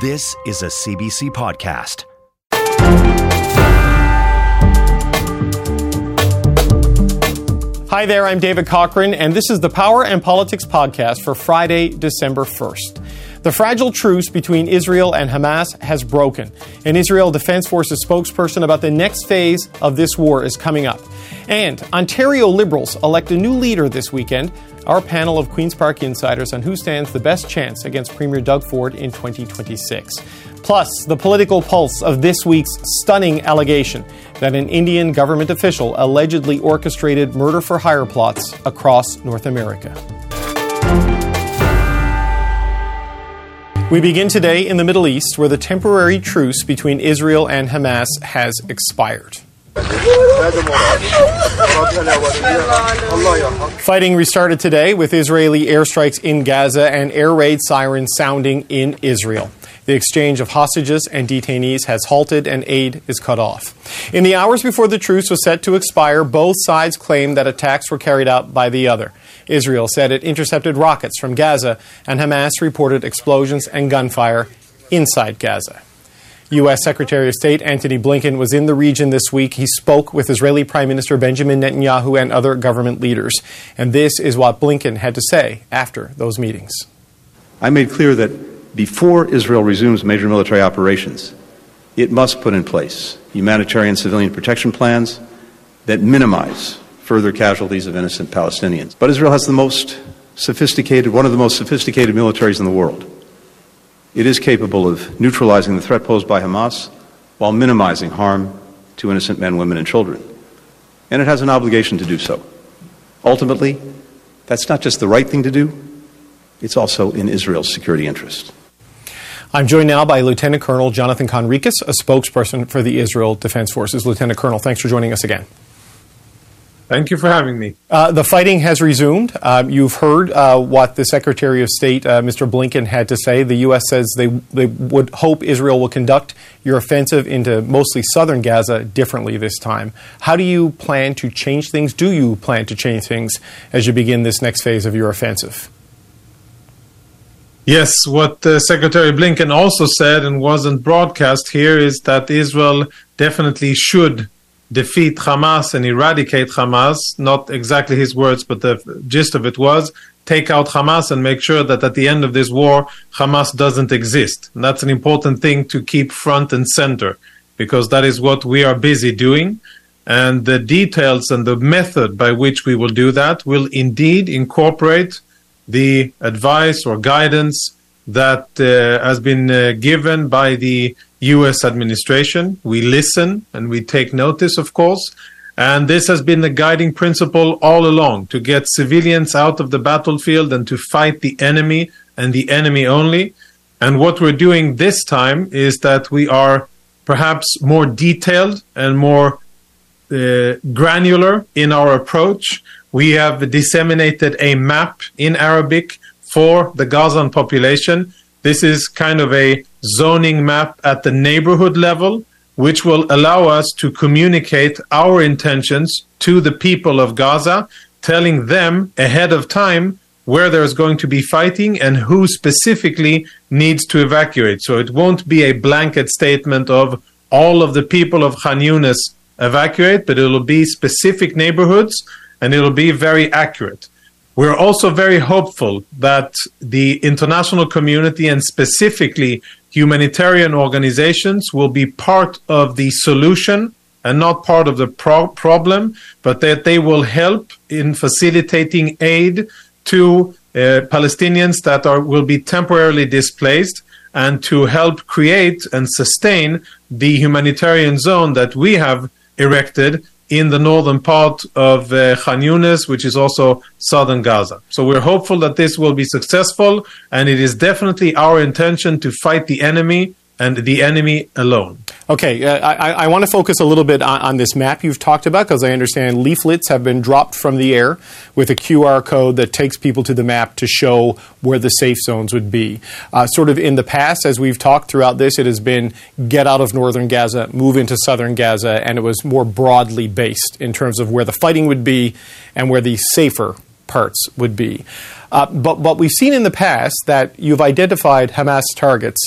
This is a CBC podcast. Hi there, I'm David Cochran, and this is the Power and Politics podcast for Friday, December 1st. The fragile truce between Israel and Hamas has broken. An Israel Defense Forces spokesperson about the next phase of this war is coming up. And Ontario Liberals elect a new leader this weekend. Our panel of Queen's Park insiders on who stands the best chance against Premier Doug Ford in 2026. Plus, the political pulse of this week's stunning allegation that an Indian government official allegedly orchestrated murder-for-hire plots across North America. We begin today in the Middle East, where the temporary truce between Israel and Hamas has expired. Fighting restarted today with Israeli airstrikes in Gaza and air raid sirens sounding in Israel. The exchange of hostages and detainees has halted and aid is cut off. In the hours before the truce was set to expire, both sides claimed that attacks were carried out by the other. Israel said it intercepted rockets from Gaza, and Hamas reported explosions and gunfire inside Gaza. U.S. Secretary of State Antony Blinken was in the region this week. He spoke with Israeli Prime Minister Benjamin Netanyahu and other government leaders. And this is what Blinken had to say after those meetings. I made clear that before Israel resumes major military operations, it must put in place humanitarian civilian protection plans that minimize further casualties of innocent Palestinians. But Israel has one of the most sophisticated militaries in the world. It is capable of neutralizing the threat posed by Hamas while minimizing harm to innocent men, women, and children. And it has an obligation to do so. Ultimately, that's not just the right thing to do, it's also in Israel's security interest. I'm joined now by Lieutenant Colonel Jonathan Conricus, a spokesperson for the Israel Defense Forces. Lieutenant Colonel, thanks for joining us again. Thank you for having me. The fighting has resumed. You've heard what the Secretary of State, Mr. Blinken, had to say. The U.S. says they would hope Israel will conduct your offensive into mostly southern Gaza differently this time. How do you plan to change things? Do you plan to change things as you begin this next phase of your offensive? Yes, what Secretary Blinken also said and wasn't broadcast here is that Israel definitely should defeat Hamas and eradicate Hamas, not exactly his words, but the gist of it was, take out Hamas and make sure that at the end of this war, Hamas doesn't exist. And that's an important thing to keep front and center, because that is what we are busy doing. And the details and the method by which we will do that will indeed incorporate the advice or guidance that has been given by the U.S. administration. We listen and we take notice, of course, and this has been the guiding principle all along, to get civilians out of the battlefield and to fight the enemy and the enemy only. And what we're doing this time is that we are perhaps more detailed and more granular in our approach. We have disseminated a map in Arabic for the Gazan population. This is kind of a zoning map at the neighborhood level, which will allow us to communicate our intentions to the people of Gaza, telling them ahead of time where there's going to be fighting and who specifically needs to evacuate. So it won't be a blanket statement of all of the people of Khan Yunis evacuate, but it'll be specific neighborhoods and it'll be very accurate. We're also very hopeful that the international community and specifically humanitarian organizations will be part of the solution and not part of the problem, but that they will help in facilitating aid to Palestinians that will be temporarily displaced, and to help create and sustain the humanitarian zone that we have erected in the northern part of Khan Yunis, which is also southern Gaza. So we're hopeful that this will be successful, and it is definitely our intention to fight the enemy and the enemy alone. Okay, I want to focus a little bit on this map you've talked about, because I understand leaflets have been dropped from the air with a QR code that takes people to the map to show where the safe zones would be. Sort of in the past, as we've talked throughout this, it has been get out of northern Gaza, move into southern Gaza, and it was more broadly based in terms of where the fighting would be and where the safer parts would be. But we've seen in the past that you've identified Hamas targets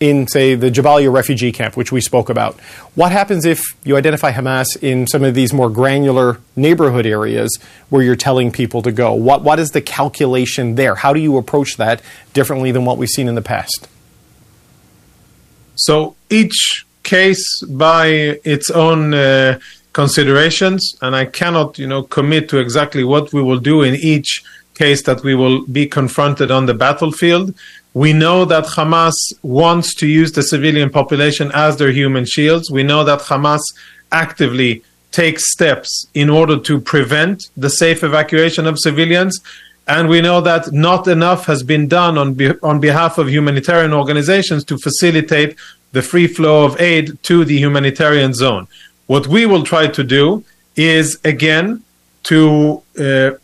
in, say, the Jabalia refugee camp, which we spoke about? What happens if you identify Hamas in some of these more granular neighborhood areas where you're telling people to go? What is the calculation there? How do you approach that differently than what we've seen in the past? So each case by its own considerations, and I cannot, commit to exactly what we will do in each case that we will be confronted on the battlefield. We know that Hamas wants to use the civilian population as their human shields. We know that Hamas actively takes steps in order to prevent the safe evacuation of civilians. And we know that not enough has been done on behalf of humanitarian organizations to facilitate the free flow of aid to the humanitarian zone. What we will try to do is, again, to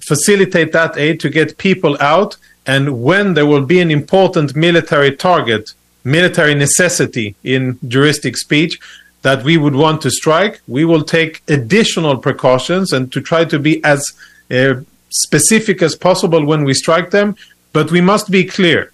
facilitate that aid, to get people out. And when there will be an important military target, military necessity in juristic speech, that we would want to strike, we will take additional precautions and to try to be as specific as possible when we strike them. But we must be clear.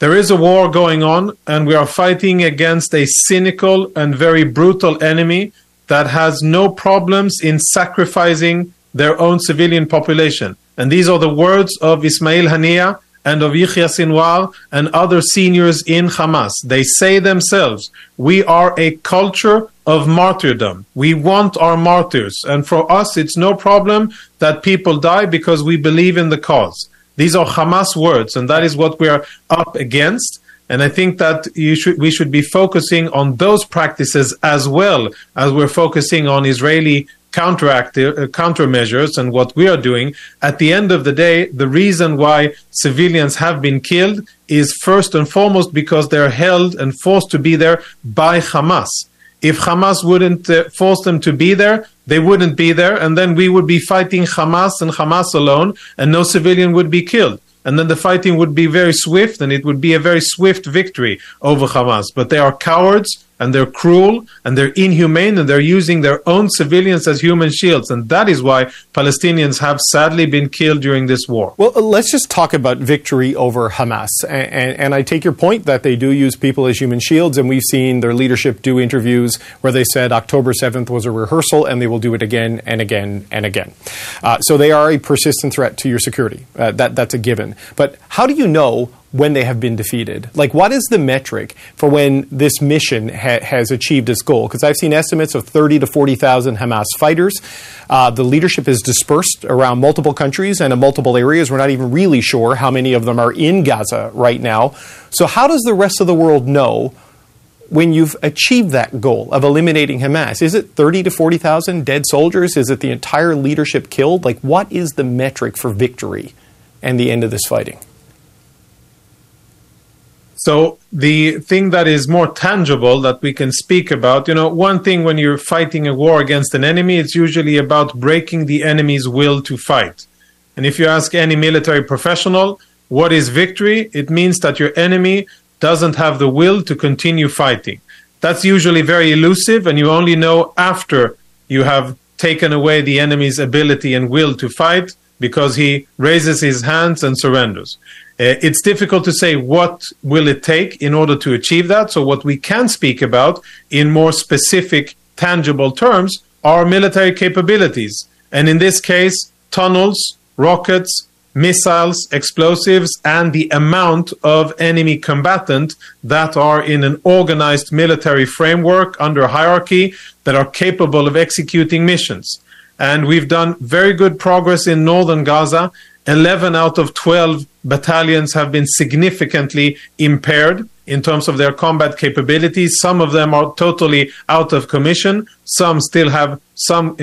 There is a war going on, and we are fighting against a cynical and very brutal enemy that has no problems in sacrificing their own civilian population. And these are the words of Ismail Haniya and of Yahya Sinwar and other seniors in Hamas. They say themselves, we are a culture of martyrdom. We want our martyrs. And for us, it's no problem that people die because we believe in the cause. These are Hamas words, and that is what we are up against. And I think that we should be focusing on those practices as well as we're focusing on Israeli countermeasures and what we are doing. At the end of the day, the reason why civilians have been killed is first and foremost because they're held and forced to be there by Hamas. If Hamas wouldn't force them to be there, they wouldn't be there, and then we would be fighting Hamas and Hamas alone, and no civilian would be killed. And then the fighting would be very swift, and it would be a very swift victory over Hamas. But they are cowards, and they're cruel, and they're inhumane, and they're using their own civilians as human shields. And that is why Palestinians have sadly been killed during this war. Well, let's just talk about victory over Hamas. And I take your point that they do use people as human shields, and we've seen their leadership do interviews where they said October 7th was a rehearsal, and they will do it again and again and again. So they are a persistent threat to your security. That's a given. But how do you know when they have been defeated? Like, what is the metric for when this mission has achieved its goal? Because I've seen estimates of 30 to 40,000 Hamas fighters. The leadership is dispersed around multiple countries and in multiple areas. We're not even really sure how many of them are in Gaza right now. So how does the rest of the world know when you've achieved that goal of eliminating Hamas? Is it 30 to 40,000 dead soldiers? Is it the entire leadership killed? Like, what is the metric for victory and the end of this fighting? So the thing that is more tangible that we can speak about, one thing when you're fighting a war against an enemy, it's usually about breaking the enemy's will to fight. And if you ask any military professional, what is victory? It means that your enemy doesn't have the will to continue fighting. That's usually very elusive, and you only know after you have taken away the enemy's ability and will to fight, because he raises his hands and surrenders. It's difficult to say what will it take in order to achieve that. So what we can speak about in more specific, tangible terms are military capabilities. And in this case, tunnels, rockets, missiles, explosives, and the amount of enemy combatant that are in an organized military framework under hierarchy that are capable of executing missions. And we've done very good progress in northern Gaza. 11 out of 12 battalions have been significantly impaired in terms of their combat capabilities. Some of them are totally out of commission. Some still have some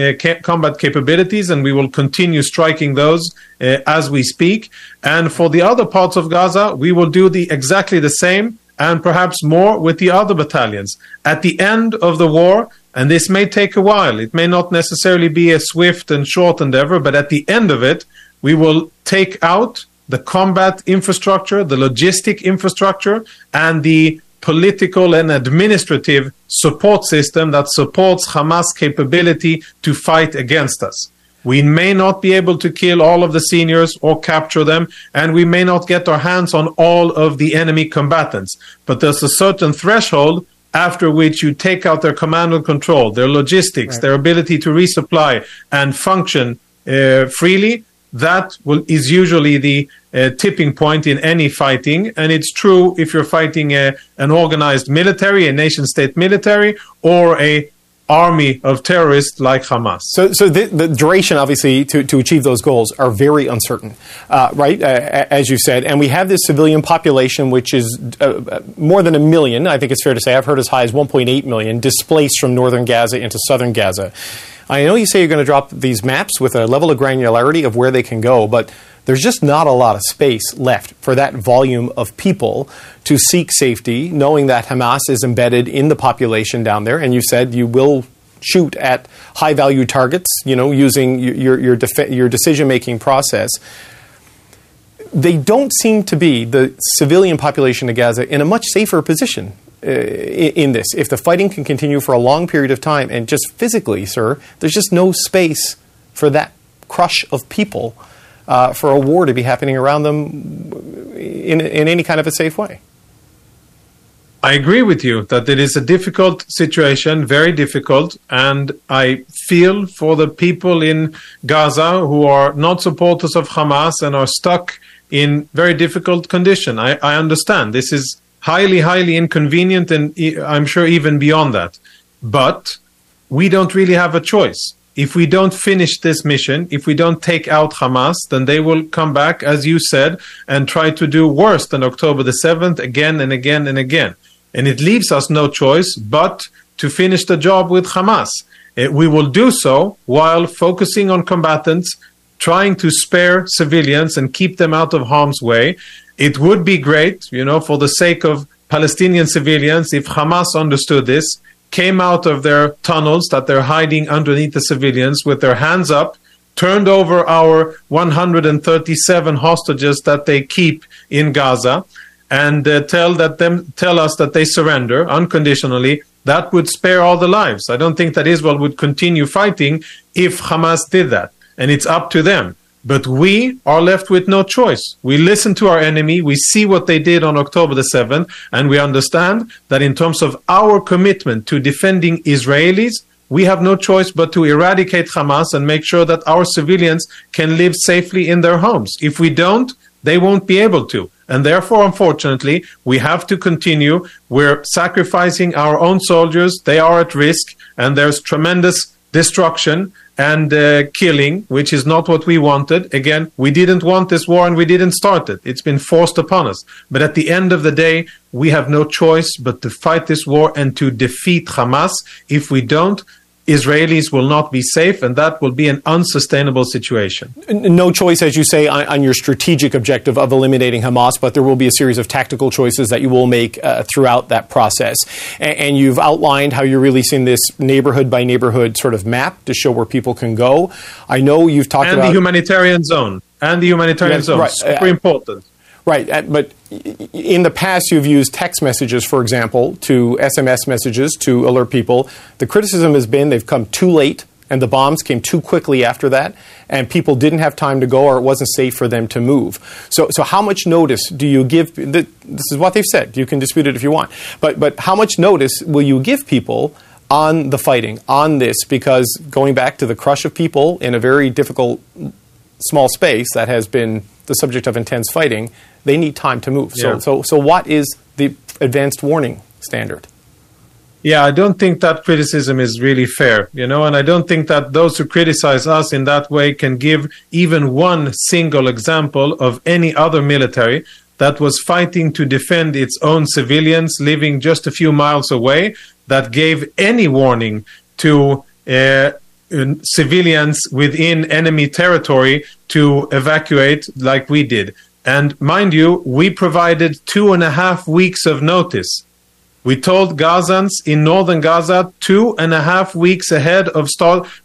combat capabilities, and we will continue striking those as we speak. And for the other parts of Gaza, we will do exactly the same, and perhaps more with the other battalions. At the end of the war, and this may take a while, it may not necessarily be a swift and short endeavor, but at the end of it, we will take out the combat infrastructure, the logistic infrastructure, and the political and administrative support system that supports Hamas' capability to fight against us. We may not be able to kill all of the seniors or capture them, and we may not get our hands on all of the enemy combatants. But there's a certain threshold after which you take out their command and control, their logistics, their ability to resupply and function freely. That is usually the tipping point in any fighting. And it's true if you're fighting an organized military, a nation-state military, or a army of terrorists like Hamas. So the duration, obviously, to achieve those goals are very uncertain, right, as you said. And we have this civilian population, which is more than 1 million, I think it's fair to say. I've heard as high as 1.8 million displaced from northern Gaza into southern Gaza. I know you say you're going to drop these maps with a level of granularity of where they can go, but there's just not a lot of space left for that volume of people to seek safety, knowing that Hamas is embedded in the population down there. And you said you will shoot at high-value targets, you know, using your decision-making process. They don't seem to be, the civilian population of Gaza, in a much safer position in this. If the fighting can continue for a long period of time, and just physically, sir, there's just no space for that crush of people for a war to be happening around them in any kind of a safe way. I agree with you that it is a difficult situation, very difficult, and I feel for the people in Gaza who are not supporters of Hamas and are stuck in very difficult condition. I understand. This is highly, highly inconvenient, and I'm sure even beyond that. But we don't really have a choice. If we don't finish this mission, if we don't take out Hamas, then they will come back, as you said, and try to do worse than October the 7th again and again and again. And it leaves us no choice but to finish the job with Hamas. We will do so while focusing on combatants, trying to spare civilians and keep them out of harm's way. It would be great, you know, for the sake of Palestinian civilians, if Hamas understood this, came out of their tunnels that they're hiding underneath the civilians with their hands up, turned over our 137 hostages that they keep in Gaza, and tell us that they surrender unconditionally. That would spare all the lives. I don't think that Israel would continue fighting if Hamas did that, and it's up to them. But we are left with no choice. We listen to our enemy, we see what they did on October the 7th, and we understand that in terms of our commitment to defending Israelis, we have no choice but to eradicate Hamas and make sure that our civilians can live safely in their homes. If we don't, they won't be able to. And therefore, unfortunately, we have to continue. We're sacrificing our own soldiers. They are at risk, and there's tremendous destruction and killing, which is not what we wanted. Again, we didn't want this war and we didn't start it. It's been forced upon us. But at the end of the day, we have no choice but to fight this war and to defeat Hamas. If we don't, Israelis will not be safe, and that will be an unsustainable situation. No choice, as you say, on your strategic objective of eliminating Hamas, but there will be a series of tactical choices that you will make throughout that process. And you've outlined how you're releasing this neighborhood-by-neighborhood sort of map to show where people can go. I know you've talked about... And the humanitarian zone. Right. Super important. Right, but in the past, you've used text messages, for example, to SMS messages to alert people. The criticism has been they've come too late, and the bombs came too quickly after that, and people didn't have time to go, or it wasn't safe for them to move. So how much notice do you give? This is what they've said. You can dispute it if you want. But how much notice will you give people on the fighting, on this? Because going back to the crush of people in a very difficult small space that has been the subject of intense fighting, they need time to move. Yeah. So what is the advanced warning standard? Yeah, I don't think that criticism is really fair, you know, and I don't think that those who criticize us in that way can give even one single example of any other military that was fighting to defend its own civilians living just a few miles away, that gave any warning to civilians within enemy territory to evacuate like we did. And mind you, we provided 2.5 weeks of notice. We told Gazans in northern Gaza 2.5 weeks ahead of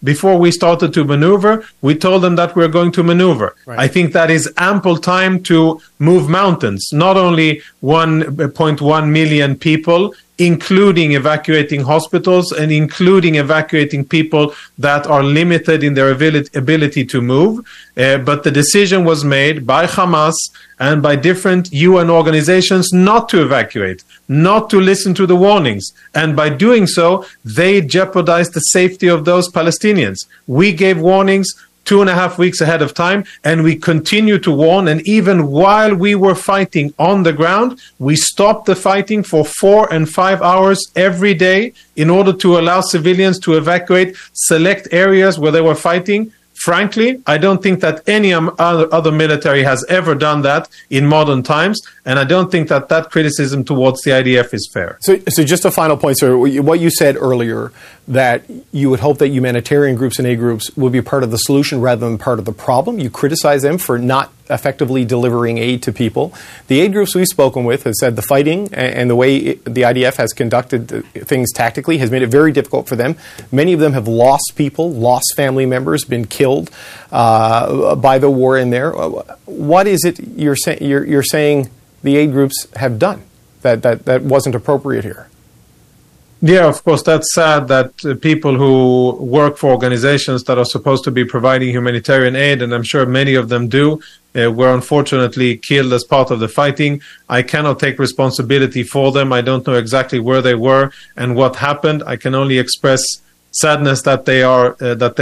before we started to maneuver, we told them that we're going to maneuver. Right. I think that is ample time to move mountains, not only 1.1 million people including evacuating hospitals and including evacuating people that are limited in their ability to move. But the decision was made by Hamas and by different UN organizations not to evacuate, not to listen to the warnings. And by doing so, they jeopardized the safety of those Palestinians. We gave warnings 2.5 weeks ahead of time, and we continue to warn. And even while we were fighting on the ground, we stopped the fighting for 4 and 5 hours every day in order to allow civilians to evacuate select areas where they were fighting. Frankly, I don't think that any other military has ever done that in modern times, and I don't think that that criticism towards the IDF is fair. So just a final point, sir. What you said earlier, that you would hope that humanitarian groups and aid groups will be part of the solution rather than part of the problem. You criticize them for not effectively delivering aid to people. The aid groups we've spoken with have said the fighting and the way the IDF has conducted things tactically has made it very difficult for them. Many of them have lost people, lost family members, been killed by the war in there. What is it you're saying the aid groups have done that wasn't appropriate here? Yeah, of course, that's sad that people who work for organizations that are supposed to be providing humanitarian aid, and I'm sure many of them do, were unfortunately killed as part of the fighting. I cannot take responsibility for them. I don't know exactly where they were and what happened. I can only express sadness that they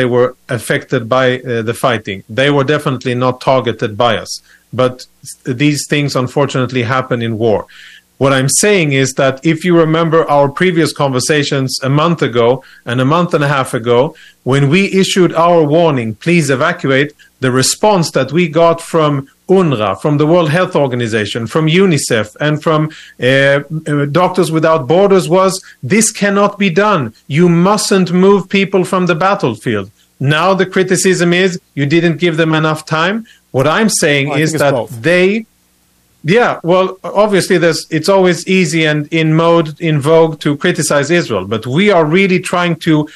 were affected by the fighting. They were definitely not targeted by us, but these things unfortunately happen in war. What I'm saying is that if you remember our previous conversations a month ago and a month and a half ago, when we issued our warning, please evacuate, the response that we got from UNRWA, from the World Health Organization, from UNICEF, and from Doctors Without Borders was, this cannot be done. You mustn't move people from the battlefield. Now the criticism is you didn't give them enough time. What I'm saying is that both. Yeah, well, obviously, it's always easy and in vogue to criticize Israel, but we are really trying to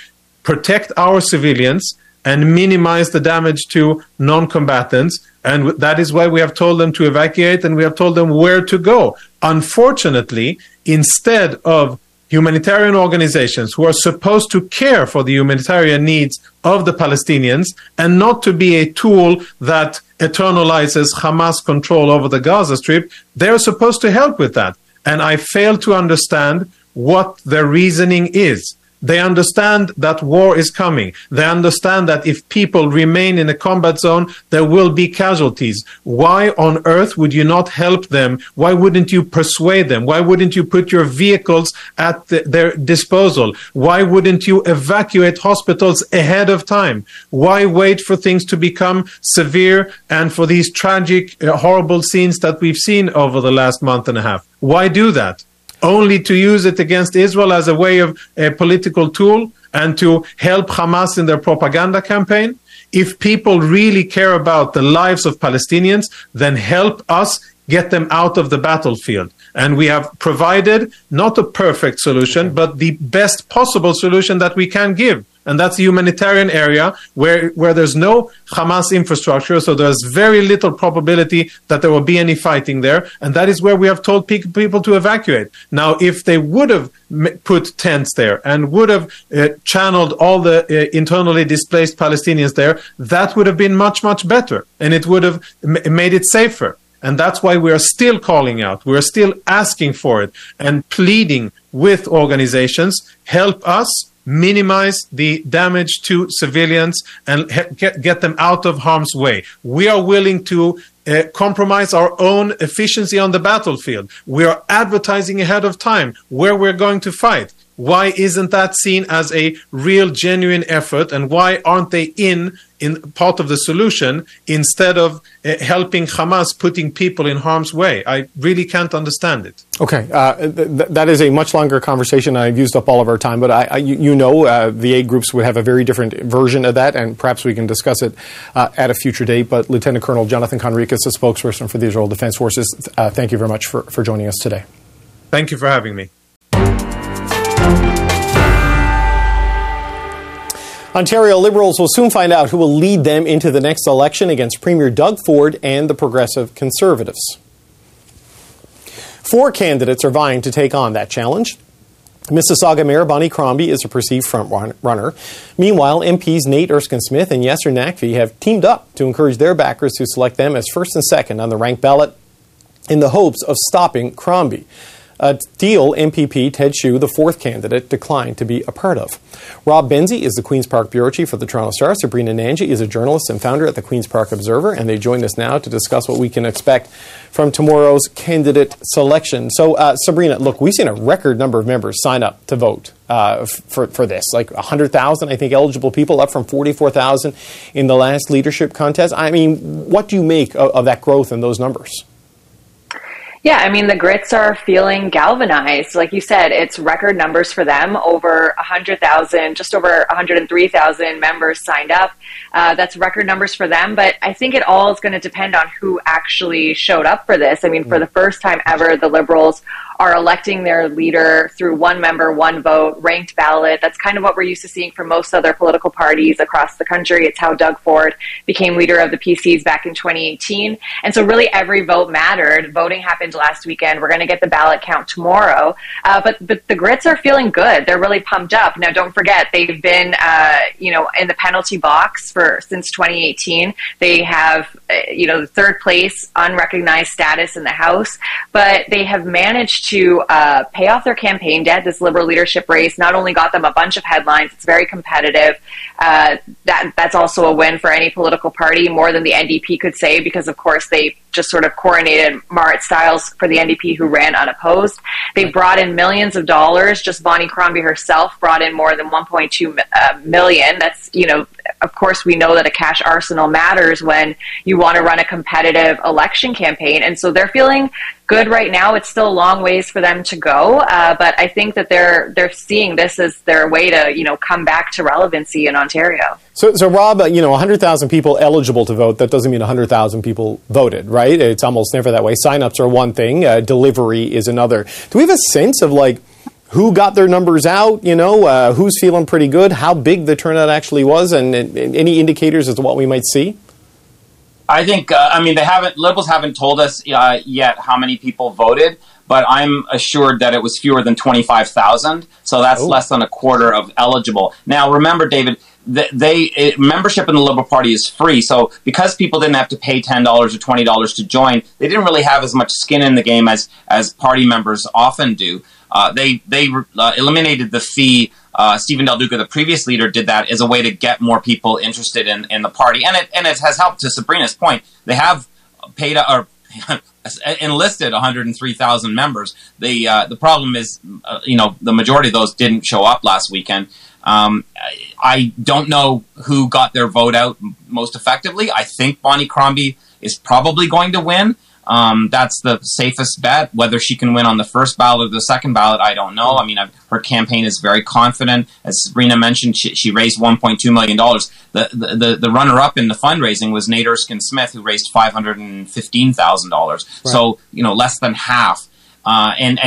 protect our civilians and minimize the damage to non-combatants, and that is why we have told them to evacuate and we have told them where to go. Unfortunately, instead of humanitarian organizations who are supposed to care for the humanitarian needs of the Palestinians and not to be a tool that eternalizes Hamas control over the Gaza Strip, they're supposed to help with that. And I fail to understand what their reasoning is. They understand that war is coming. They understand that if people remain in a combat zone, there will be casualties. Why on earth would you not help them? Why wouldn't you persuade them? Why wouldn't you put your vehicles at their disposal? Why wouldn't you evacuate hospitals ahead of time? Why wait for things to become severe and for these tragic, horrible scenes that we've seen over the last month and a half? Why do that? Only to use it against Israel as a way of a political tool and to help Hamas in their propaganda campaign. If people really care about the lives of Palestinians, then help us get them out of the battlefield. And we have provided not a perfect solution, but the best possible solution that we can give. And that's the humanitarian area where there's no Hamas infrastructure, so there's very little probability that there will be any fighting there. And that is where we have told people to evacuate. Now, if they would have put tents there and would have channeled all the internally displaced Palestinians there, that would have been much, much better. And it would have made it safer. And that's why we are still calling out. We are still asking for it and pleading with organizations, help us minimize the damage to civilians and get them out of harm's way. We are willing to compromise our own efficiency on the battlefield. We are advertising ahead of time where we're going to fight. Why isn't that seen as a real, genuine effort? And why aren't they in part of the solution instead of helping Hamas putting people in harm's way? I really can't understand it. Okay. That is a much longer conversation. I've used up all of our time, but I the aid groups would have a very different version of that, and perhaps we can discuss it at a future date. But Lieutenant Colonel Jonathan Conricus, a spokesperson for the Israel Defense Forces, thank you very much for joining us today. Thank you for having me. Ontario Liberals will soon find out who will lead them into the next election against Premier Doug Ford and the Progressive Conservatives. 4 candidates are vying to take on that challenge. Mississauga Mayor Bonnie Crombie is a perceived front-runner. Meanwhile, MPs Nate Erskine-Smith and Yasser Naqvi have teamed up to encourage their backers to select them as first and second on the ranked ballot in the hopes of stopping Crombie. A deal MPP Ted Hsu, the fourth candidate, declined to be a part of. Rob Benzie is the Queen's Park bureau chief for the Toronto Star. Sabrina Nanji is a journalist and founder at the Queen's Park Observer, and they join us now to discuss what we can expect from tomorrow's candidate selection. So, Sabrina, look, we've seen a record number of members sign up to vote for this, like 100,000, I think, eligible people, up from 44,000 in the last leadership contest. I mean, what do you make of that growth in those numbers? Yeah, I mean, the Grits are feeling galvanized. Like you said, it's record numbers for them, over 100,000, just over 103,000 members signed up. That's record numbers for them, but I think it all is going to depend on who actually showed up for this. I mean, for the first time ever, the Liberals are electing their leader through one member, one vote, ranked ballot. That's kind of what we're used to seeing from most other political parties across the country. It's how Doug Ford became leader of the PCs back in 2018. And so really every vote mattered. Voting happened last weekend. We're going to get the ballot count tomorrow. But the Grits are feeling good. They're really pumped up. Now, don't forget, they've been, in the penalty box since 2018. They have, the third place unrecognized status in the House, but they have managed to pay off their campaign debt. This Liberal leadership race not only got them a bunch of headlines, it's very competitive. That's also a win for any political party, more than the NDP could say, because, of course, they just sort of coronated Marit Stiles for the NDP, who ran unopposed. They brought in millions of dollars. Just Bonnie Crombie herself brought in more than 1.2 million. That's, of course, we know that a cash arsenal matters when you want to run a competitive election campaign. And so they're feeling good right now. It's still a long ways for them to go. But I think that they're seeing this as their way to, come back to relevancy in Ontario. So Rob, 100,000 people eligible to vote, that doesn't mean 100,000 people voted, right? It's almost never that way. Sign-ups are one thing. Delivery is another. Do we have a sense of, who got their numbers out, who's feeling pretty good, how big the turnout actually was, and any indicators as to what we might see? I think, Liberals haven't told us yet how many people voted, but I'm assured that it was fewer than 25,000. So that's less than a quarter of eligible. Now, remember, David, membership in the Liberal Party is free. So because people didn't have to pay $10 or $20 to join, they didn't really have as much skin in the game as party members often do. They eliminated the fee. Stephen Del Duca, the previous leader, did that as a way to get more people interested in the party. And it has helped, to Sabrina's point. They have paid or enlisted 103,000 members. The problem is, the majority of those didn't show up last weekend. I don't know who got their vote out most effectively. I think Bonnie Crombie is probably going to win. That's the safest bet. Whether she can win on the first ballot or the second ballot, I don't know. I mean, her campaign is very confident. As Sabrina mentioned, she raised $1.2 million. The runner-up in the fundraising was Nate Erskine-Smith, who raised $515,000. Right. So, less than half. And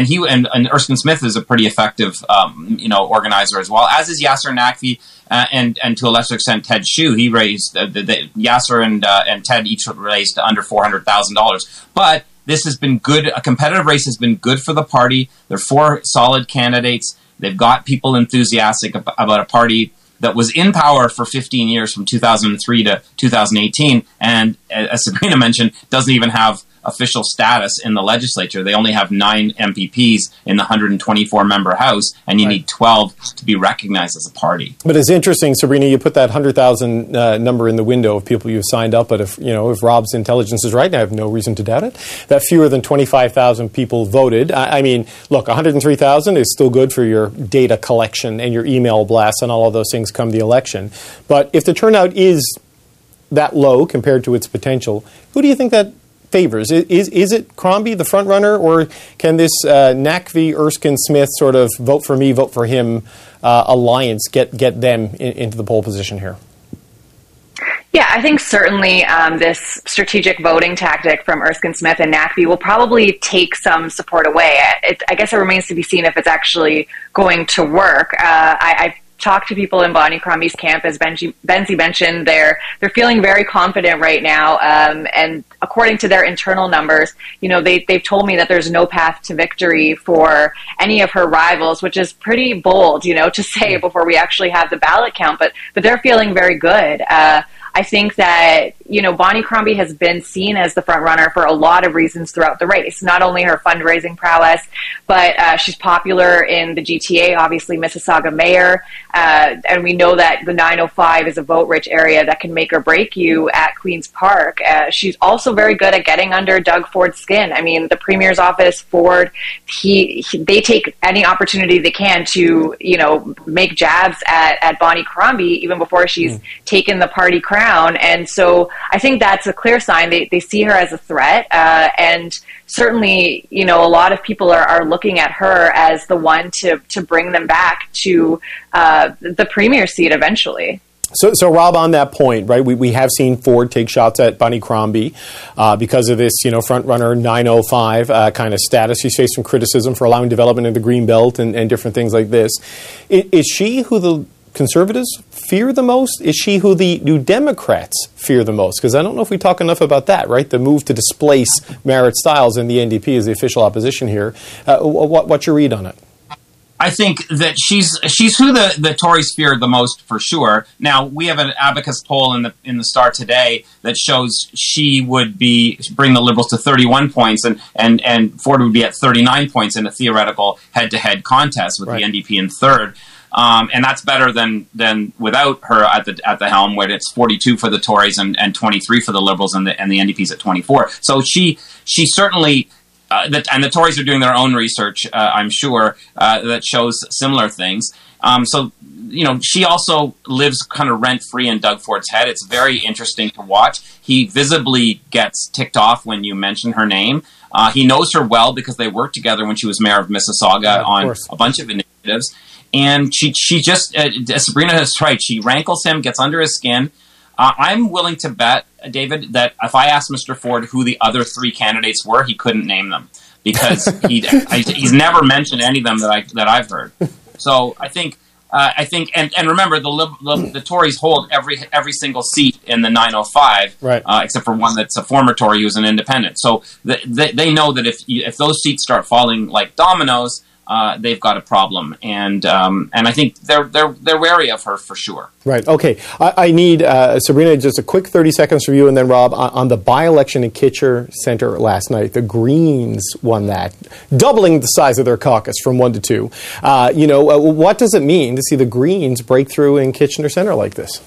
Erskine-Smith is a pretty effective, organizer as well, as is Yasser Naqvi, and to a lesser extent Ted Hsu. He raised Yasser and Ted each raised under $400,000. But this has been good. A competitive race has been good for the party. There are four solid candidates. They've got people enthusiastic about a party that was in power for 15 years, from 2003 to 2018, and as Sabrina mentioned, doesn't even have official status in the legislature. They only have 9 MPPs in the 124-member House, and you need 12 to be recognized as a party. But it's interesting, Sabrina, you put that 100,000 number in the window of people you've signed up, but if Rob's intelligence is right, and I have no reason to doubt it, that fewer than 25,000 people voted. I mean, look, 103,000 is still good for your data collection and your email blasts and all of those things come the election. But if the turnout is that low compared to its potential, who do you think that favors? Is it Crombie, the front runner, or can this Naqvi, Erskine-Smith sort of vote for me, vote for him alliance get them into the pole position here? Yeah, I think certainly this strategic voting tactic from Erskine-Smith and Naqvi will probably take some support away. I guess it remains to be seen if it's actually going to work. I talk to people in Bonnie Crombie's camp, as Benzie mentioned, they're feeling very confident right now. And according to their internal numbers, you know, they've told me that there's no path to victory for any of her rivals, which is pretty bold, you know, to say before we actually have the ballot count. But they're feeling very good. I think that, you know, Bonnie Crombie has been seen as the front runner for a lot of reasons throughout the race, not only her fundraising prowess, but she's popular in the GTA, obviously Mississauga mayor. And we know that the 905 is a vote-rich area that can make or break you at Queen's Park. She's also very good at getting under Doug Ford's skin. I mean, the premier's office, Ford, they take any opportunity they can to, you know, make jabs at Bonnie Crombie even before she's taken the party crown. And so I think that's a clear sign. They see her as a threat. And certainly, you know, a lot of people are looking at her as the one to bring them back to the premier seat eventually. So Rob, on that point, right, we have seen Ford take shots at Bonnie Crombie because of this, you know, front-runner 905 kind of status. She's faced some criticism for allowing development in the Green Belt and different things like this. Is she who the Conservatives fear the most? Is she who the New Democrats fear the most? Because I don't know if we talk enough about that, right? The move to displace Marit Stiles and the NDP as the official opposition here. What's your read on it? I think that she's who the Tories fear the most, for sure. Now, we have an Abacus poll in the Star today that shows she would bring the Liberals to 31 points and Ford would be at 39 points in a theoretical head-to-head contest with the NDP in third. And that's better than without her at the helm, where it's 42 for the Tories and 23 for the Liberals, and the NDP's at 24. So she certainly, and the Tories are doing their own research, I'm sure, that shows similar things. So, you know, she also lives kind of rent-free in Doug Ford's head. It's very interesting to watch. He visibly gets ticked off when you mention her name. He knows her well because they worked together when she was mayor of Mississauga on a bunch of initiatives. And she just, Sabrina is right, she rankles him, gets under his skin. I'm willing to bet, David, that if I asked Mr. Ford who the other three candidates were, he couldn't name them. Because he's never mentioned any of them that I've heard. So I think, and remember, the Tories hold every single seat in the 905, except for one that's a former Tory who's an independent. So they know that if those seats start falling like dominoes, they've got a problem, and I think they're wary of her for sure. Right. Okay. I need Sabrina just a quick 30 seconds from you, and then Rob on the by-election in Kitcher Centre last night. The Greens won that, doubling the size of their caucus from 1 to 2. What does it mean to see the Greens break through in Kitchener Centre like this?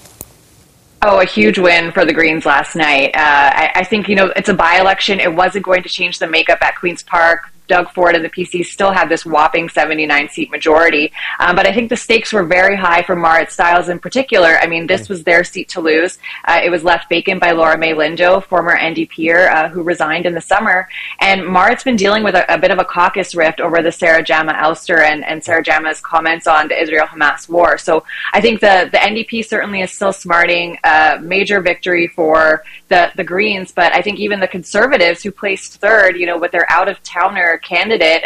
Oh, a huge win for the Greens last night. I think, you know, it's a by-election. It wasn't going to change the makeup at Queen's Park. Doug Ford and the PC still had this whopping 79-seat majority. But I think the stakes were very high for Marit Stiles in particular. I mean, this was their seat to lose. It was left vacant by Laura May Lindo, former NDPer, who resigned in the summer. And Marit's been dealing with a bit of a caucus rift over the Sarah Jama ouster and Sarah Jama's comments on the Israel-Hamas war. So I think the NDP certainly is still smarting a major victory for the Greens. But I think even the Conservatives, who placed third, you know, with their out-of-towner candidate,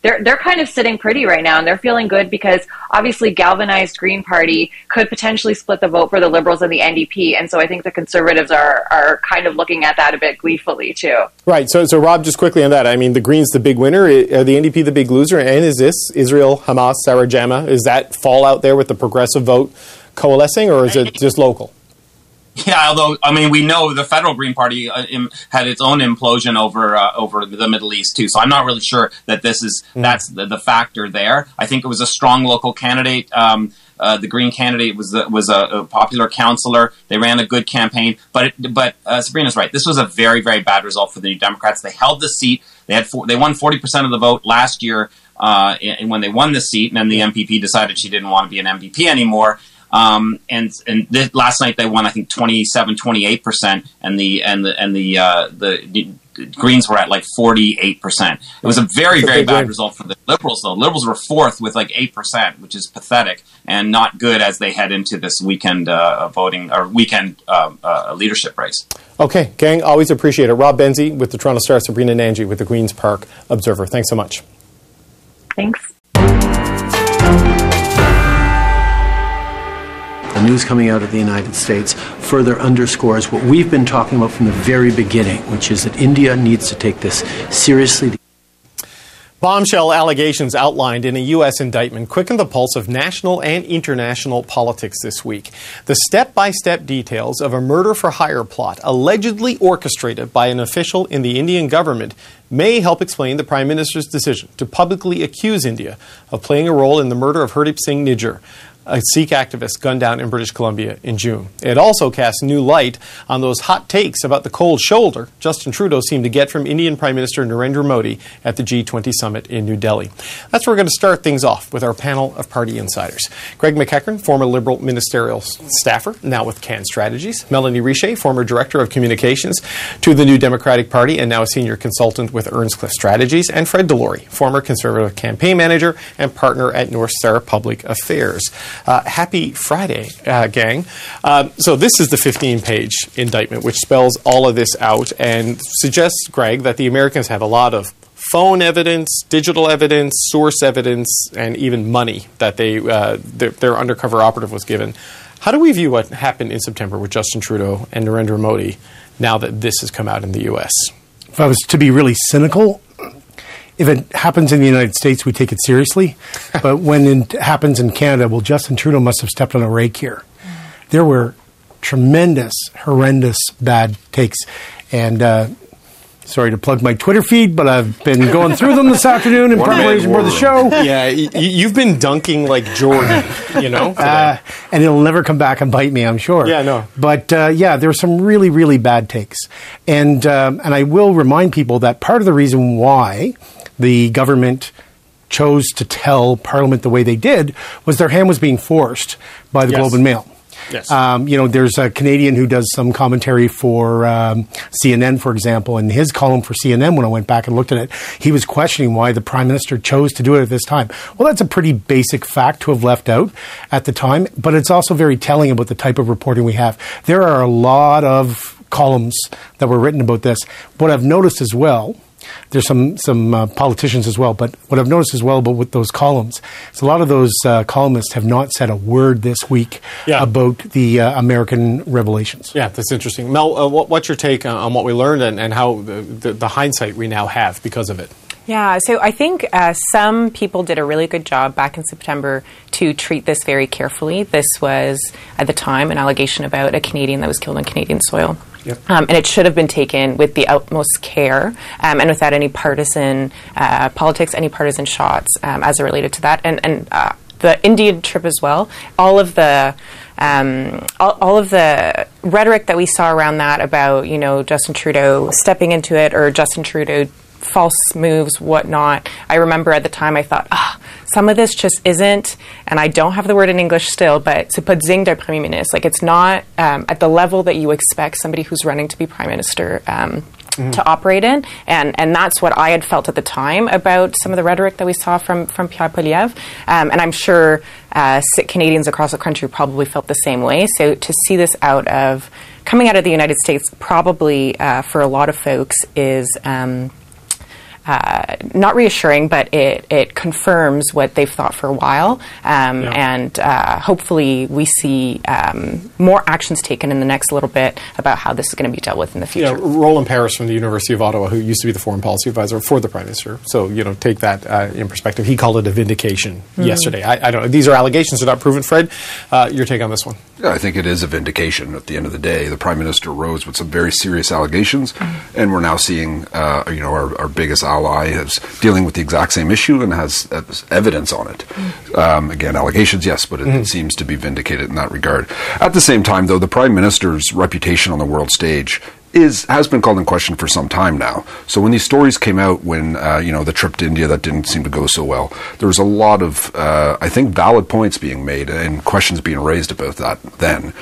they're kind of sitting pretty right now, and they're feeling good because obviously galvanized Green Party could potentially split the vote for the Liberals and the NDP, and so I think the Conservatives are kind of looking at that a bit gleefully too. Right. So Rob, just quickly on that, I mean, the Greens the big winner, are the NDP the big loser, and is this Israel, Hamas, Sarah Jama, is that fallout there with the progressive vote coalescing, or is it just local? Yeah, although, I mean, we know the federal Green Party had its own implosion over the Middle East, too. So I'm not really sure that that's the factor there. I think it was a strong local candidate. The Green candidate was a popular counselor. They ran a good campaign. But Sabrina's right. This was a very, very bad result for the New Democrats. They held the seat. They won 40% of the vote last year when they won the seat. And then the MPP decided she didn't want to be an MPP anymore. And last night they won, I think, 27-28%, and the Greens were at like 48%. It was a very, very bad result for the Liberals, though. Liberals were fourth with like 8%, which is pathetic and not good as they head into this weekend leadership race. Okay, gang, always appreciate it. Rob Benzie with the Toronto Star, Sabrina Nanji with the Queen's Park Observer. Thanks so much. Thanks. the news coming out of the United States further underscores what we've been talking about from the very beginning, which is that India needs to take this seriously. Bombshell allegations outlined in a U.S. indictment quickened the pulse of national and international politics this week. The step-by-step details of a murder-for-hire plot allegedly orchestrated by an official in the Indian government may help explain the Prime Minister's decision to publicly accuse India of playing a role in the murder of Hardeep Singh Nijjar, a Sikh activist gunned down in British Columbia in June. It also casts new light on those hot takes about the cold shoulder Justin Trudeau seemed to get from Indian Prime Minister Narendra Modi at the G20 summit in New Delhi. That's where we're going to start things off with our panel of party insiders. Greg McEachern, former Liberal ministerial staffer, now with Can Strategies. Melanie Richey, former Director of Communications to the New Democratic Party and now a senior consultant with Earnscliff Strategies. And Fred DeLorey, former Conservative campaign manager and partner at North Star Public Affairs. Happy Friday, gang. So this is the 15-page indictment, which spells all of this out and suggests, Greg, that the Americans have a lot of phone evidence, digital evidence, source evidence, and even money that they their undercover operative was given. How do we view what happened in September with Justin Trudeau and Narendra Modi now that this has come out in the U.S.? If I was to be really cynical, if it happens in the United States, we take it seriously. But when it happens in Canada, well, Justin Trudeau must have stepped on a rake here. There were tremendous, horrendous bad takes. And sorry to plug my Twitter feed, but I've been going through them this afternoon in preparation for the show. Yeah, you've been dunking like Jordan, you know? And it'll never come back and bite me, I'm sure. Yeah, no. But yeah, there were some really, really bad takes. And I will remind people that part of the reason why the government chose to tell Parliament the way they did was their hand was being forced by the Globe and Mail. Yes. You know, there's a Canadian who does some commentary for CNN, for example, and his column for CNN, when I went back and looked at it, he was questioning why the Prime Minister chose to do it at this time. Well, that's a pretty basic fact to have left out at the time, but it's also very telling about the type of reporting we have. There are a lot of columns that were written about this. What I've noticed as well, there's some politicians as well, but what I've noticed as well about with those columns is a lot of those columnists have not said a word this week about the American revelations. Yeah, that's interesting. Mel, what's your take on what we learned and how the hindsight we now have because of it? Yeah, so I think some people did a really good job back in September to treat this very carefully. This was, at the time, an allegation about a Canadian that was killed on Canadian soil. Yep. And it should have been taken with the utmost care and without any partisan politics, any partisan shots as it related to that. And the Indian trip as well, all of the rhetoric that we saw around that about, you know, Justin Trudeau stepping into it or Justin Trudeau false moves, whatnot. I remember at the time I thought, some of this just isn't, and I don't have the word in English still, but c'est pas digne d'un premier ministre. Like, it's not at the level that you expect somebody who's running to be prime minister to operate in. And that's what I had felt at the time about some of the rhetoric that we saw from Pierre Poilievre. And I'm sure Canadians across the country probably felt the same way. So to see this coming out of the United States probably for a lot of folks is not reassuring, but it confirms what they've thought for a while. And hopefully we see more actions taken in the next little bit about how this is going to be dealt with in the future. Yeah, Roland Parrish from the University of Ottawa, who used to be the foreign policy advisor for the Prime Minister. So, you know, take that in perspective. He called it a vindication yesterday. I don't know. These are allegations. They're not proven. Fred, your take on this one? Yeah, I think it is a vindication. At the end of the day, the Prime Minister rose with some very serious allegations, and we're now seeing, you know, our biggest ally is dealing with the exact same issue and has evidence on it. Again, allegations, yes, but it seems to be vindicated in that regard. At the same time, though, the Prime Minister's reputation on the world stage has been called in question for some time now. So when these stories came out, when you know, the trip to India that didn't seem to go so well, there was a lot of I think valid points being made and questions being raised about that. Then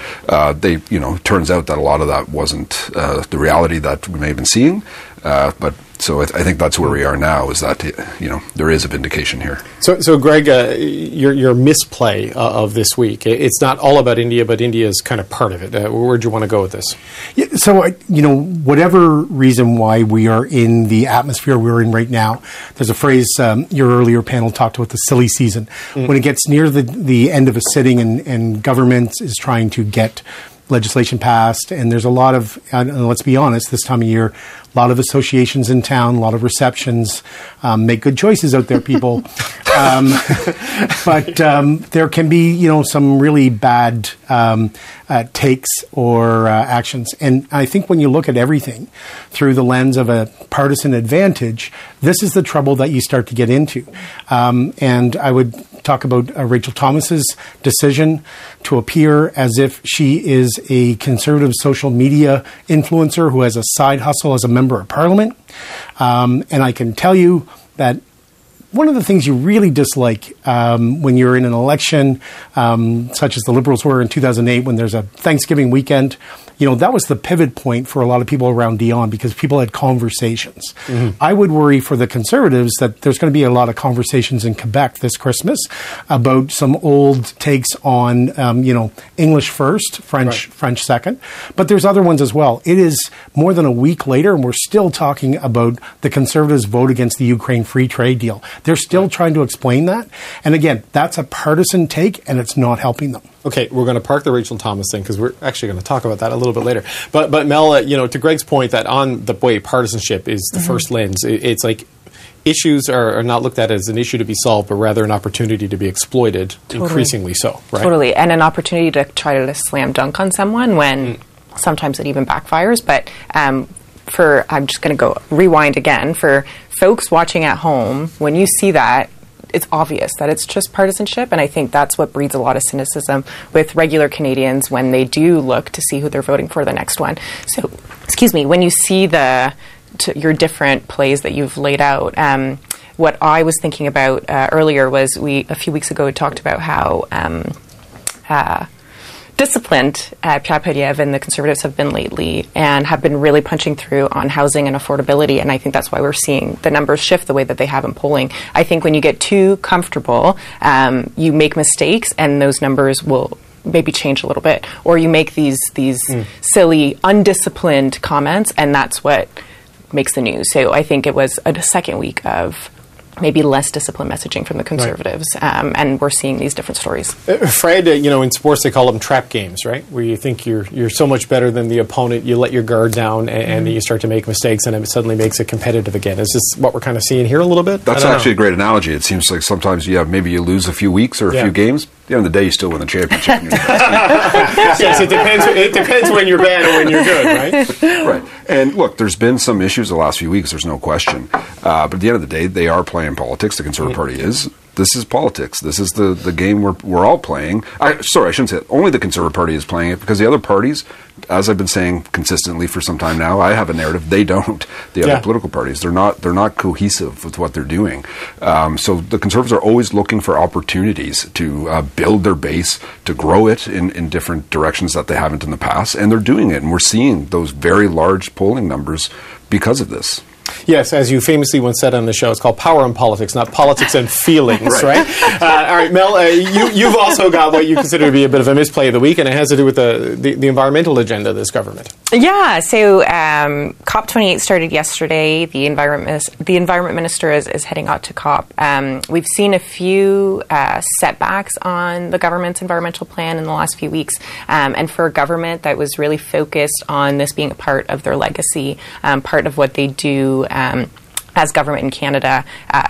they, you know, turns out that a lot of that wasn't the reality that we may have been seeing, but So I think that's where we are now, is that, you know, there is a vindication here. So Greg, your misplay of this week, it's not all about India, but India is kind of part of it. Where do you want to go with this? Yeah, so, you know, whatever reason why we are in the atmosphere we're in right now, there's a phrase your earlier panel talked about, the silly season. Mm-hmm. When it gets near the end of a sitting and government is trying to get legislation passed, and there's a lot of, and let's be honest, this time of year, a lot of associations in town, a lot of receptions. Make good choices out there, people. But there can be, you know, some really bad takes or actions. And I think when you look at everything through the lens of a partisan advantage, this is the trouble that you start to get into. And I would talk about Rachel Thomas's decision to appear as if she is a conservative social media influencer who has a side hustle as a member of parliament. And I can tell you that one of the things you really dislike when you're in an election, such as the Liberals were in 2008, when there's a Thanksgiving weekend, you know, that was the pivot point for a lot of people around Dion, because people had conversations. Mm-hmm. I would worry for the Conservatives that there's going to be a lot of conversations in Quebec this Christmas about some old takes on, you know, English first, French second. But there's other ones as well. It is more than a week later, and we're still talking about the Conservatives' vote against the Ukraine free trade deal. They're still trying to explain that. And again, that's a partisan take, and it's not helping them. Okay, we're going to park the Rachel Thomas thing, because we're actually going to talk about that a little bit later. But Mel, you know, to Greg's point that on the way partisanship is the first lens, it's like issues are not looked at as an issue to be solved, but rather an opportunity to be exploited, increasingly so. Right? Totally, and an opportunity to try to slam dunk on someone when sometimes it even backfires. But I'm just going to go rewind again. For folks watching at home, when you see that, it's obvious that it's just partisanship, and I think that's what breeds a lot of cynicism with regular Canadians when they do look to see who they're voting for the next one. So, excuse me, when you see your different plays that you've laid out, what I was thinking about earlier was we, a few weeks ago, talked about how disciplined Pierre Poilievre and the Conservatives have been lately, and have been really punching through on housing and affordability, and I think that's why we're seeing the numbers shift the way that they have in polling. I think when you get too comfortable, you make mistakes, and those numbers will maybe change a little bit, or you make these silly, undisciplined comments, and that's what makes the news. So I think it was a second week of maybe less disciplined messaging from the Conservatives, and we're seeing these different stories. Fred, you know, in sports they call them trap games, right? Where you think you're so much better than the opponent, you let your guard down, and you start to make mistakes, and it suddenly makes it competitive again. Is this what we're kind of seeing here a little bit? That's actually a great analogy. It seems like sometimes, maybe you lose a few weeks or a few games. At the end of the day, you still win the championship. Yes, it depends when you're bad or when you're good, right? Right. And look, there's been some issues the last few weeks, there's no question. But at the end of the day, they are playing politics. The Conservative Party is. This is politics. This is the game we're all playing. I shouldn't say it. Only the Conservative Party is playing it, because the other parties, as I've been saying consistently for some time now, I have a narrative. They don't. The other political parties, they're not cohesive with what they're doing. So the Conservatives are always looking for opportunities to build their base, to grow it in different directions that they haven't in the past, and they're doing it. And we're seeing those very large polling numbers because of this. Yes, as you famously once said on the show, it's called Power and Politics, not Politics and Feelings, right? All right, Mel, you've also got what you consider to be a bit of a misplay of the week, and it has to do with the environmental agenda of this government. Yeah, so COP28 started yesterday. The environment minister is heading out to COP. We've seen a few setbacks on the government's environmental plan in the last few weeks, and for a government that was really focused on this being a part of their legacy, part of what they do as government in Canada,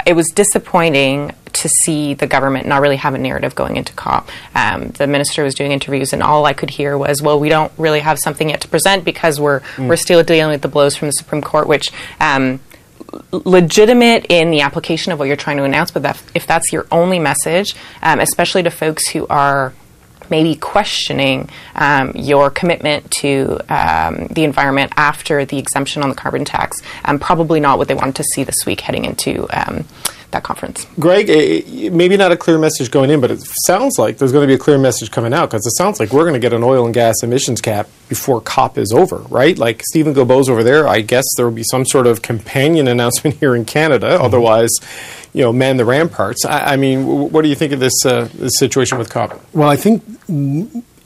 it was disappointing to see the government not really have a narrative going into COP. The minister was doing interviews, and all I could hear was, well, we don't really have something yet to present, because we're still dealing with the blows from the Supreme Court, which legitimate in the application of what you're trying to announce, but that, if that's your only message, especially to folks who are maybe questioning your commitment to the environment after the exemption on the carbon tax, probably not what they wanted to see this week heading into that conference. Greg, maybe not a clear message going in, but it sounds like there's going to be a clear message coming out, because it sounds like we're going to get an oil and gas emissions cap before COP is over, right? Like Stephen Guilbeau's over there, I guess there will be some sort of companion announcement here in Canada. Mm-hmm. Otherwise, you know, man the ramparts. I mean, what do you think of this, this situation with COP? Well, I think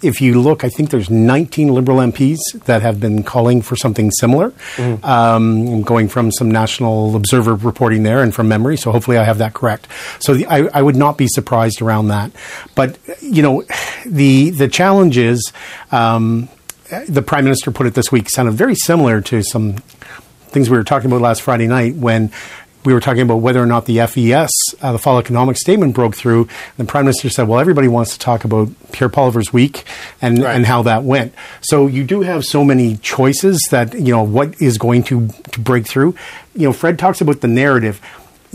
if you look, I think there's 19 Liberal MPs that have been calling for something similar. Mm-hmm. Going from some National Observer reporting there and from memory, so hopefully I have that correct. So I would not be surprised around that. But, you know, the challenge is, the Prime Minister put it this week, sounded very similar to some things we were talking about last Friday night when we were talking about whether or not the FES, the Fall Economic Statement, broke through. And the Prime Minister said, well, everybody wants to talk about Pierre Poilievre's week and, right, and how that went. So you do have so many choices that, you know, what is going to break through. You know, Fred talks about the narrative.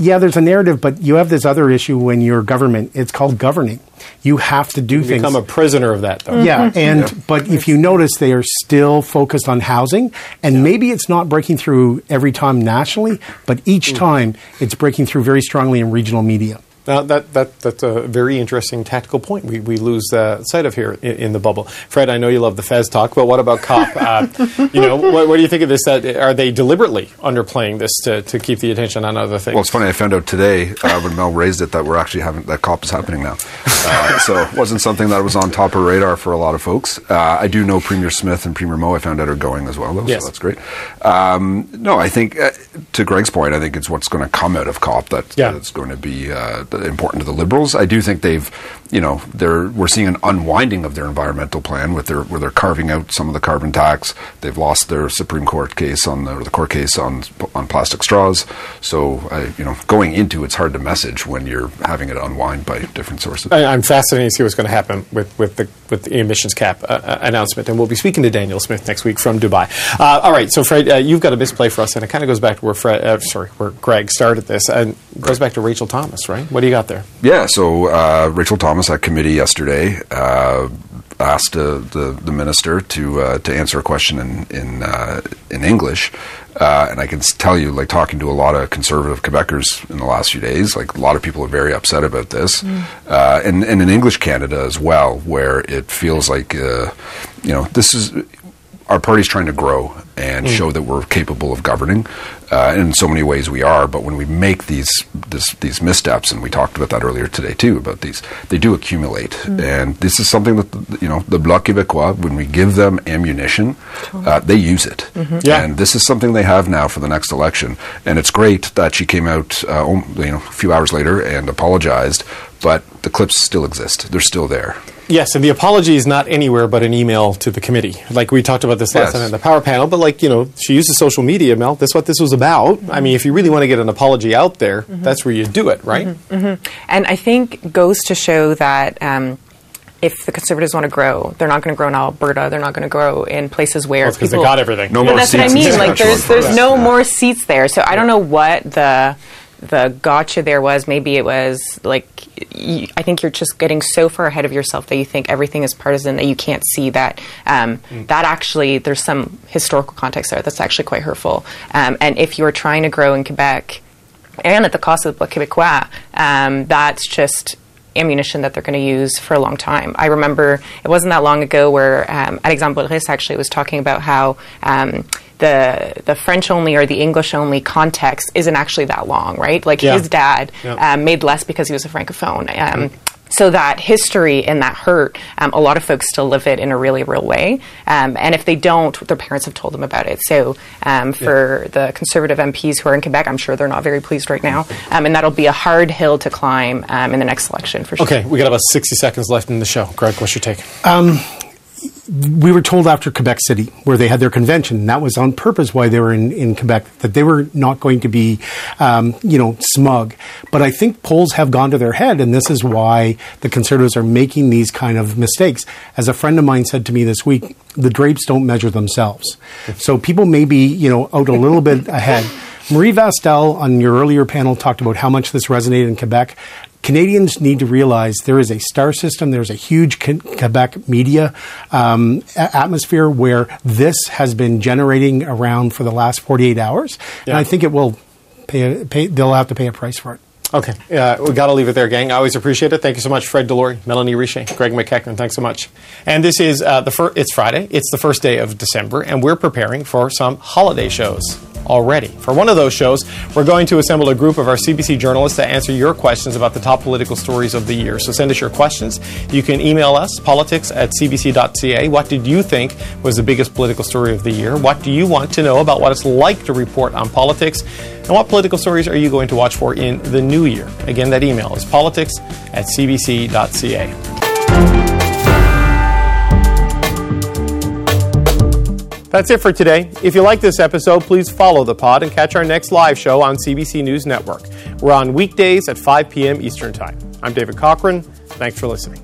Yeah, there's a narrative, but you have this other issue when you're government. It's called governing. You have to do things. You become a prisoner of that, though. Mm-hmm. Yeah, and yeah. But if you notice, they are still focused on housing, and yeah, maybe it's not breaking through every time nationally, but each time it's breaking through very strongly in regional media. Now, that's a very interesting tactical point we lose sight of here in the bubble. Fred, I know you love the Fez talk, but what about COP? You know, what do you think of this? Are they deliberately underplaying this to keep the attention on other things? Well, it's funny. I found out today when Mel raised it that we're actually having that COP is happening now. So it wasn't something that was on top of radar for a lot of folks. I do know Premier Smith and Premier Moe, I found out, are going as well, though, yes. So that's great. No, I think, to Greg's point, I think it's what's going to come out of COP that's going to be important to the Liberals. I do think they've, you know, we're seeing an unwinding of their environmental plan with where they're carving out some of the carbon tax. They've lost their Supreme Court case or the court case on plastic straws. So, you know, going into it's hard to message when you're having it unwind by different sources. I'm fascinated to see what's going to happen with the emissions cap announcement. And we'll be speaking to Daniel Smith next week from Dubai. All right. So, Fred, you've got a misplay for us, and it kind of goes back to where Greg started this, and goes back to Rachel Thomas, right? What do you got there? Yeah. So, Rachel Thomas at committee yesterday asked the minister to answer a question in English, and I can tell you, like talking to a lot of conservative Quebecers in the last few days, like a lot of people are very upset about this, and in English Canada as well, where it feels like you know, this is our party's trying to grow and show that we're capable of governing. In so many ways we are, but when we make these missteps, and we talked about that earlier today too, about these, they do accumulate. And this is something that, you know, the Bloc Québécois, when we give them ammunition, they use it. Mm-hmm. Yeah. And this is something they have now for the next election. And it's great that she came out you know, a few hours later and apologized, but the clips still exist. They're still there. Yes, and the apology is not anywhere but an email to the committee. Like we talked about this last time in the Power panel, but like, you know, she uses social media, Mel. That's what this was about. Mm-hmm. I mean, if you really want to get an apology out there, that's where you do it, right? Mm-hmm. Mm-hmm. And I think it goes to show that if the Conservatives want to grow, they're not going to grow in Alberta. They're not going to grow in places where people... because they got everything. No more that's seats. That's what I mean. Like, there's no more seats there. So I don't know what the gotcha there was. Maybe it was like, I think you're just getting so far ahead of yourself that you think everything is partisan, that you can't see that that actually there's some historical context there that's actually quite hurtful. And if you're trying to grow in Quebec and at the cost of the Québécois, that's just ammunition that they're going to use for a long time. I remember it wasn't that long ago where Alexandre Boulris actually was talking about how the French only or the English only context isn't actually that long, right? Like his dad made less because he was a francophone. So that history and that hurt, a lot of folks still live it in a really real way. And if they don't, their parents have told them about it. So for the Conservative MPs who are in Quebec, I'm sure they're not very pleased right now. And that'll be a hard hill to climb in the next election for sure. Okay, we got about 60 seconds left in the show. Greg, what's your take? We were told after Quebec City, where they had their convention, and that was on purpose why they were in Quebec, that they were not going to be, you know, smug. But I think polls have gone to their head, and this is why the Conservatives are making these kind of mistakes. As a friend of mine said to me this week, the drapes don't measure themselves. So people may be, you know, out a little bit ahead. Marie Vastel on your earlier panel talked about how much this resonated in Quebec. Canadians need to realize there is a star system, there's a huge Quebec media atmosphere where this has been generating around for the last 48 hours. Yeah. And I think it will they'll have to pay a price for it. Okay. We got to leave it there, gang. I always appreciate it. Thank you so much, Fred DeLorey, Melanie Richey, Greg McKechnie. Thanks so much. And this is it's Friday. It's the first day of December, and we're preparing for some holiday shows already. For one of those shows, we're going to assemble a group of our CBC journalists to answer your questions about the top political stories of the year. So send us your questions. You can email us, politics@cbc.ca. What did you think was the biggest political story of the year? What do you want to know about what it's like to report on politics? And what political stories are you going to watch for in the new year? Again, that email is politics@cbc.ca. That's it for today. If you like this episode, please follow the pod and catch our next live show on CBC News Network. We're on weekdays at 5 p.m. Eastern Time. I'm David Cochran. Thanks for listening.